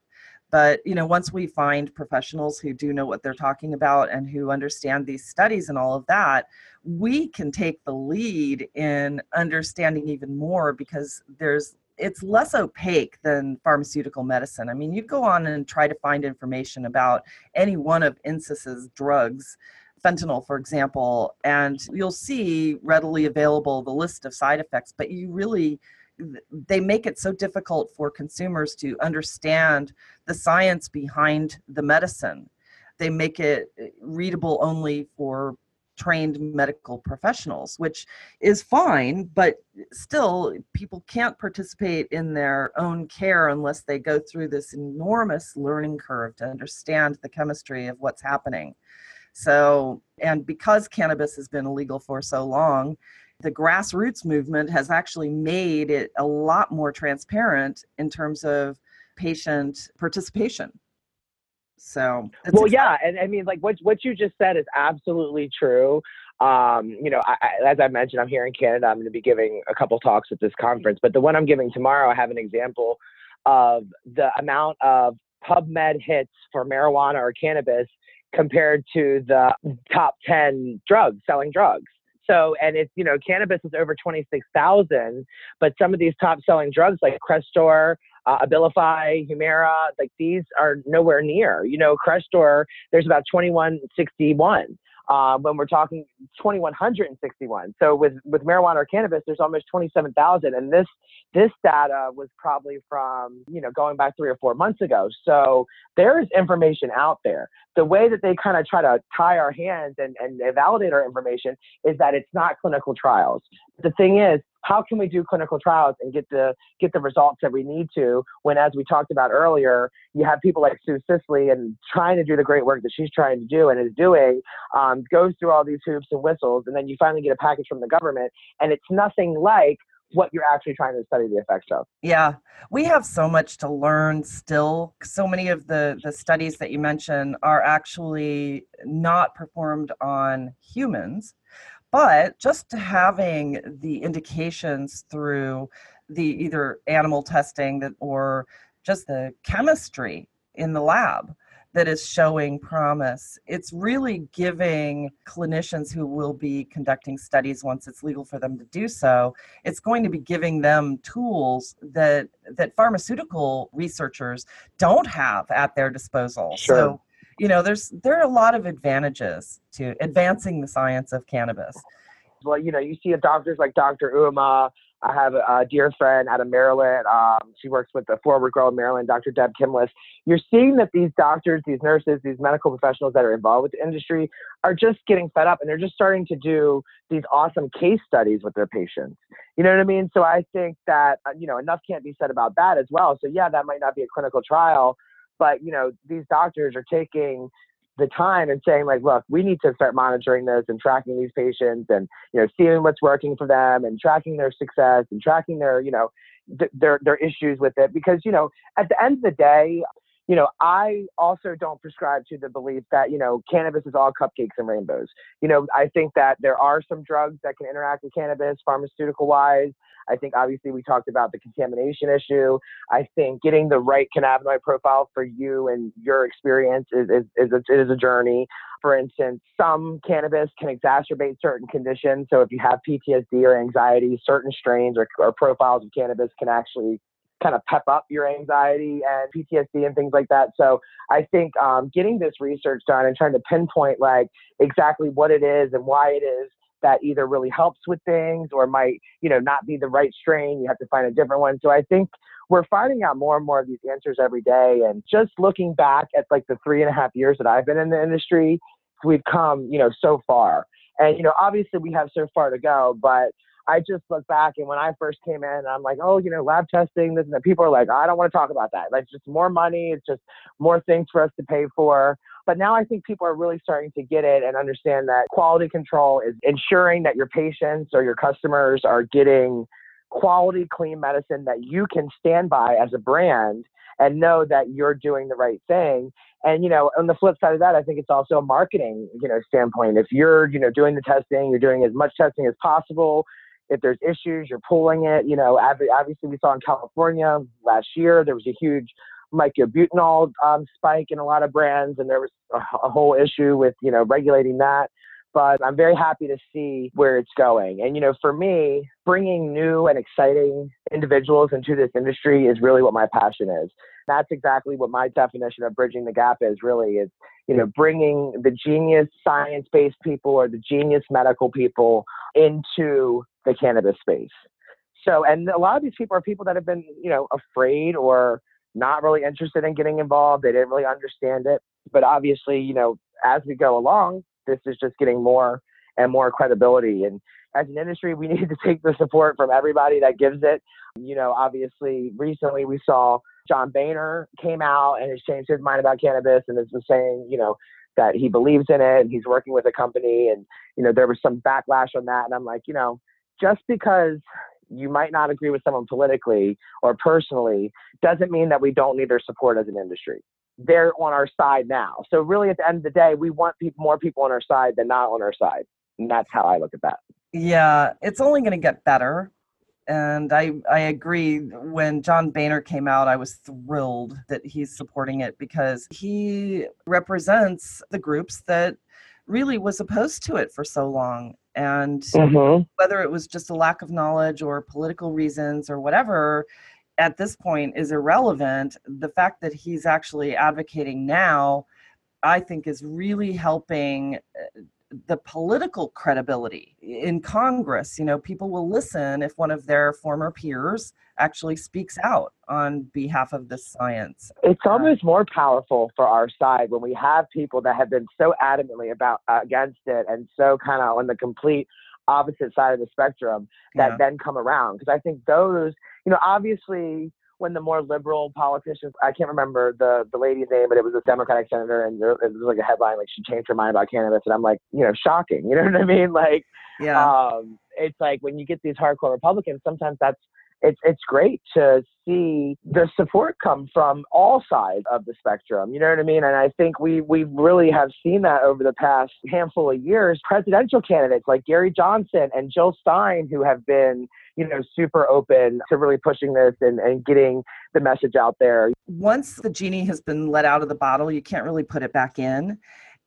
But, you know, once we find professionals who do know what they're talking about and who understand these studies and all of that, we can take the lead in understanding even more, because there's it's less opaque than pharmaceutical medicine. I mean, you go on and try to find information about any one of Insys's drugs, fentanyl, for example, and you'll see readily available the list of side effects, but you really they make it so difficult for consumers to understand the science behind the medicine. They make it readable only for trained medical professionals, which is fine, but still people can't participate in their own care unless they go through this enormous learning curve to understand the chemistry of what's happening. So, and because cannabis has been illegal for so long, the grassroots movement has actually made it a lot more transparent in terms of patient participation. So, well, exciting. Yeah. And I mean, like what, what you just said is absolutely true. Um, you know, I, I, as I mentioned, I'm here in Canada. I'm going to be giving a couple talks at this conference, but the one I'm giving tomorrow, I have an example of the amount of PubMed hits for marijuana or cannabis compared to the top ten drugs, selling drugs. So, and it's, you know, cannabis is over twenty-six thousand, but some of these top selling drugs like Crestor, uh, Abilify, Humira, like these are nowhere near, you know, Crestor, there's about twenty-one sixty-one. Uh, when we're talking twenty-one sixty-one. So with, with marijuana or cannabis, there's almost twenty-seven thousand. And this, this data was probably from, you know, going back three or four months ago. So there is information out there. The way that they kind of try to tie our hands and, and validate our information is that it's not clinical trials. The thing is, how can we do clinical trials and get the get the results that we need to when, as we talked about earlier, you have people like Sue Sisley and trying to do the great work that she's trying to do and is doing, um, goes through all these hoops and whistles, and then you finally get a package from the government, and it's nothing like what you're actually trying to study the effects of. Yeah, we have so much to learn still. So many of the, the studies that you mentioned are actually not performed on humans. But just having the indications through the either animal testing that, or just the chemistry in the lab that is showing promise, it's really giving clinicians who will be conducting studies once it's legal for them to do so, it's going to be giving them tools that that pharmaceutical researchers don't have at their disposal. Sure. So, you know, there's there are a lot of advantages to advancing the science of cannabis. Well, you know, you see doctors like Doctor Uma. I have a, a dear friend out of Maryland. Um, she works with the Forward Girl in Maryland, Doctor Deb Kimlis. You're seeing that these doctors, these nurses, these medical professionals that are involved with the industry are just getting fed up, and they're just starting to do these awesome case studies with their patients. You know what I mean? So I think that, you know, enough can't be said about that as well. So, yeah, that might not be a clinical trial. But, you know, these doctors are taking the time and saying, like, look, we need to start monitoring this and tracking these patients and, you know, seeing what's working for them and tracking their success and tracking their, you know, th- their their issues with it. Because, you know, at the end of the day, you know, I also don't prescribe to the belief that, you know, cannabis is all cupcakes and rainbows. You know, I think that there are some drugs that can interact with cannabis pharmaceutical wise. I think obviously we talked about the contamination issue. I think getting the right cannabinoid profile for you and your experience is, is, is, a, it is a journey. For instance, some cannabis can exacerbate certain conditions. So if you have P T S D or anxiety, certain strains or, or profiles of cannabis can actually kind of pep up your anxiety and P T S D and things like that. So I think um, getting this research done and trying to pinpoint like exactly what it is and why it is that either really helps with things or might, you know, not be the right strain. You have to find a different one. So I think we're finding out more and more of these answers every day. And just looking back at like the three and a half years that I've been in the industry, we've come, you know, so far. And, you know, obviously we have so far to go, but I just look back, and when I first came in, I'm like, oh, you know, lab testing, this and that. People are like, I don't want to talk about that. Like, just more money. It's just more things for us to pay for. But now I think people are really starting to get it and understand that quality control is ensuring that your patients or your customers are getting quality, clean medicine that you can stand by as a brand and know that you're doing the right thing. And, you know, on the flip side of that, I think it's also a marketing, you know, standpoint. If you're, you know, doing the testing, you're doing as much testing as possible. If there's issues, you're pulling it. You know, obviously we saw in California last year, there was a huge mycobutanol um, spike in a lot of brands, and there was a, a whole issue with, you know, regulating that. But I'm very happy to see where it's going. And, you know, for me, bringing new and exciting individuals into this industry is really what my passion is. That's exactly what my definition of bridging the gap is really is, you know, bringing the genius science-based people or the genius medical people into the cannabis space. So, and a lot of these people are people that have been, you know, afraid or not really interested in getting involved. They didn't really understand it. But obviously, you know, as we go along, this is just getting more and more credibility. And as an industry, we need to take the support from everybody that gives it. You know, obviously, recently we saw John Boehner came out and has changed his mind about cannabis and has been saying, you know, that he believes in it and he's working with a company. And, you know, there was some backlash on that. And I'm like, you know, just because you might not agree with someone politically or personally doesn't mean that we don't need their support as an industry. They're on our side now. So really at the end of the day, we want people, more people on our side than not on our side. And that's how I look at that. Yeah, it's only going to get better. And I, I agree. When John Boehner came out, I was thrilled that he's supporting it because he represents the groups that really was opposed to it for so long. And mm-hmm. whether it was just a lack of knowledge or political reasons or whatever, at this point is irrelevant. The fact that he's actually advocating now, I think, is really helping the political credibility in Congress. You know, people will listen if one of their former peers actually speaks out on behalf of this science. It's almost more powerful for our side when we have people that have been so adamantly about uh, against it and so kind of on the complete opposite side of the spectrum that yeah. then come around. Because I think those, you know, obviously when the more liberal politicians, I can't remember the, the lady's name, but it was a Democratic senator, and there, it was like a headline, like she changed her mind about cannabis. And I'm like, you know, shocking. You know what I mean? Like, yeah. um, it's like when you get these hardcore Republicans, sometimes that's, it's it's great to see the support come from all sides of the spectrum. You know what I mean? And I think we we really have seen that over the past handful of years. Presidential candidates like Gary Johnson and Jill Stein, who have been, you know, super open to really pushing this and, and getting the message out there. Once the genie has been let out of the bottle, you can't really put it back in.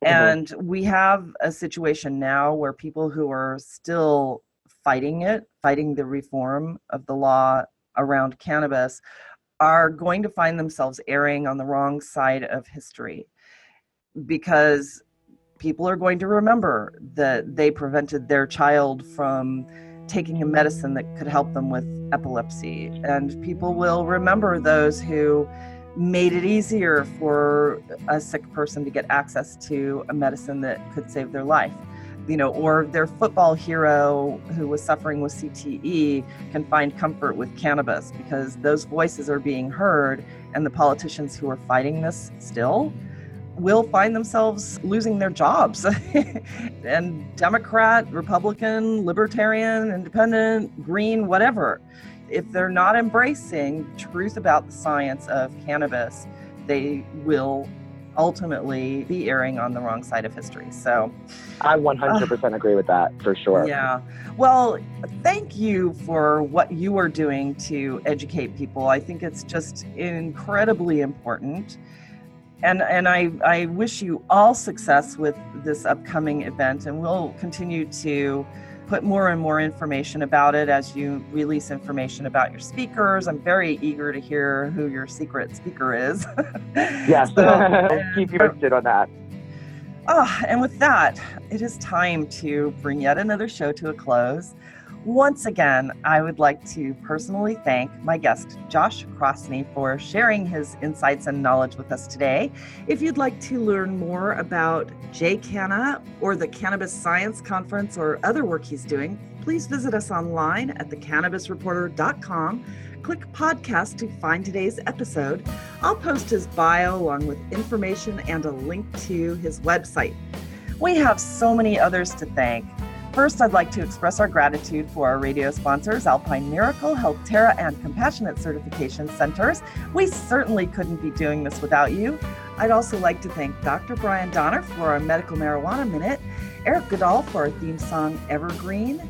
Mm-hmm. And we have a situation now where people who are still fighting it, fighting the reform of the law around cannabis, are going to find themselves erring on the wrong side of history, because people are going to remember that they prevented their child from taking a medicine that could help them with epilepsy. And people will remember those who made it easier for a sick person to get access to a medicine that could save their life. You know, or their football hero who was suffering with C T E can find comfort with cannabis, because those voices are being heard, and the politicians who are fighting this still will find themselves losing their jobs. And Democrat, Republican, Libertarian, Independent, Green, whatever. If they're not embracing truth about the science of cannabis, they will ultimately be erring on the wrong side of history. So I one hundred percent uh, agree with that for sure. Yeah. Well, thank you for what you are doing to educate people. I think it's just incredibly important. And and I, I wish you all success with this upcoming event, and we'll continue to put more and more information about it as you release information about your speakers. I'm very eager to hear who your secret speaker is. Yes, so, I'll keep you posted on that. Oh, and with that, it is time to bring yet another show to a close. Once again, I would like to personally thank my guest, Josh Crossney, for sharing his insights and knowledge with us today. If you'd like to learn more about J Canna or the Cannabis Science Conference or other work he's doing, please visit us online at the cannabis reporter dot com. Click podcast to find today's episode. I'll post his bio along with information and a link to his website. We have so many others to thank. First, I'd like to express our gratitude for our radio sponsors, Alpine Miracle, HealthTerra, and Compassionate Certification Centers. We certainly couldn't be doing this without you. I'd also like to thank Doctor Brian Donner for our Medical Marijuana Minute, Eric Goodall for our theme song, Evergreen,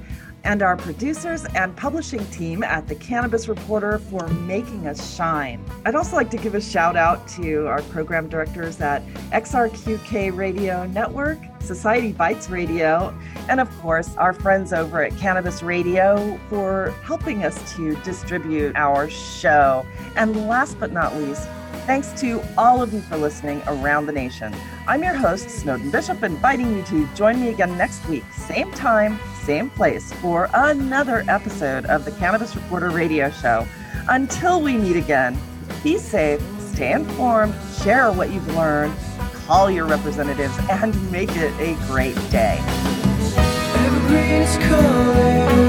and our producers and publishing team at The Cannabis Reporter for making us shine. I'd also like to give a shout out to our program directors at X R Q K Radio Network, Society Bites Radio, and of course, our friends over at Cannabis Radio for helping us to distribute our show. And last but not least, thanks to all of you for listening around the nation. I'm your host, Snowden Bishop, inviting you to join me again next week, same time, same place, for another episode of the Cannabis Reporter Radio Show. Until we meet again, be safe, stay informed, share what you've learned, all your representatives, and make it a great day. Evergreen is calling.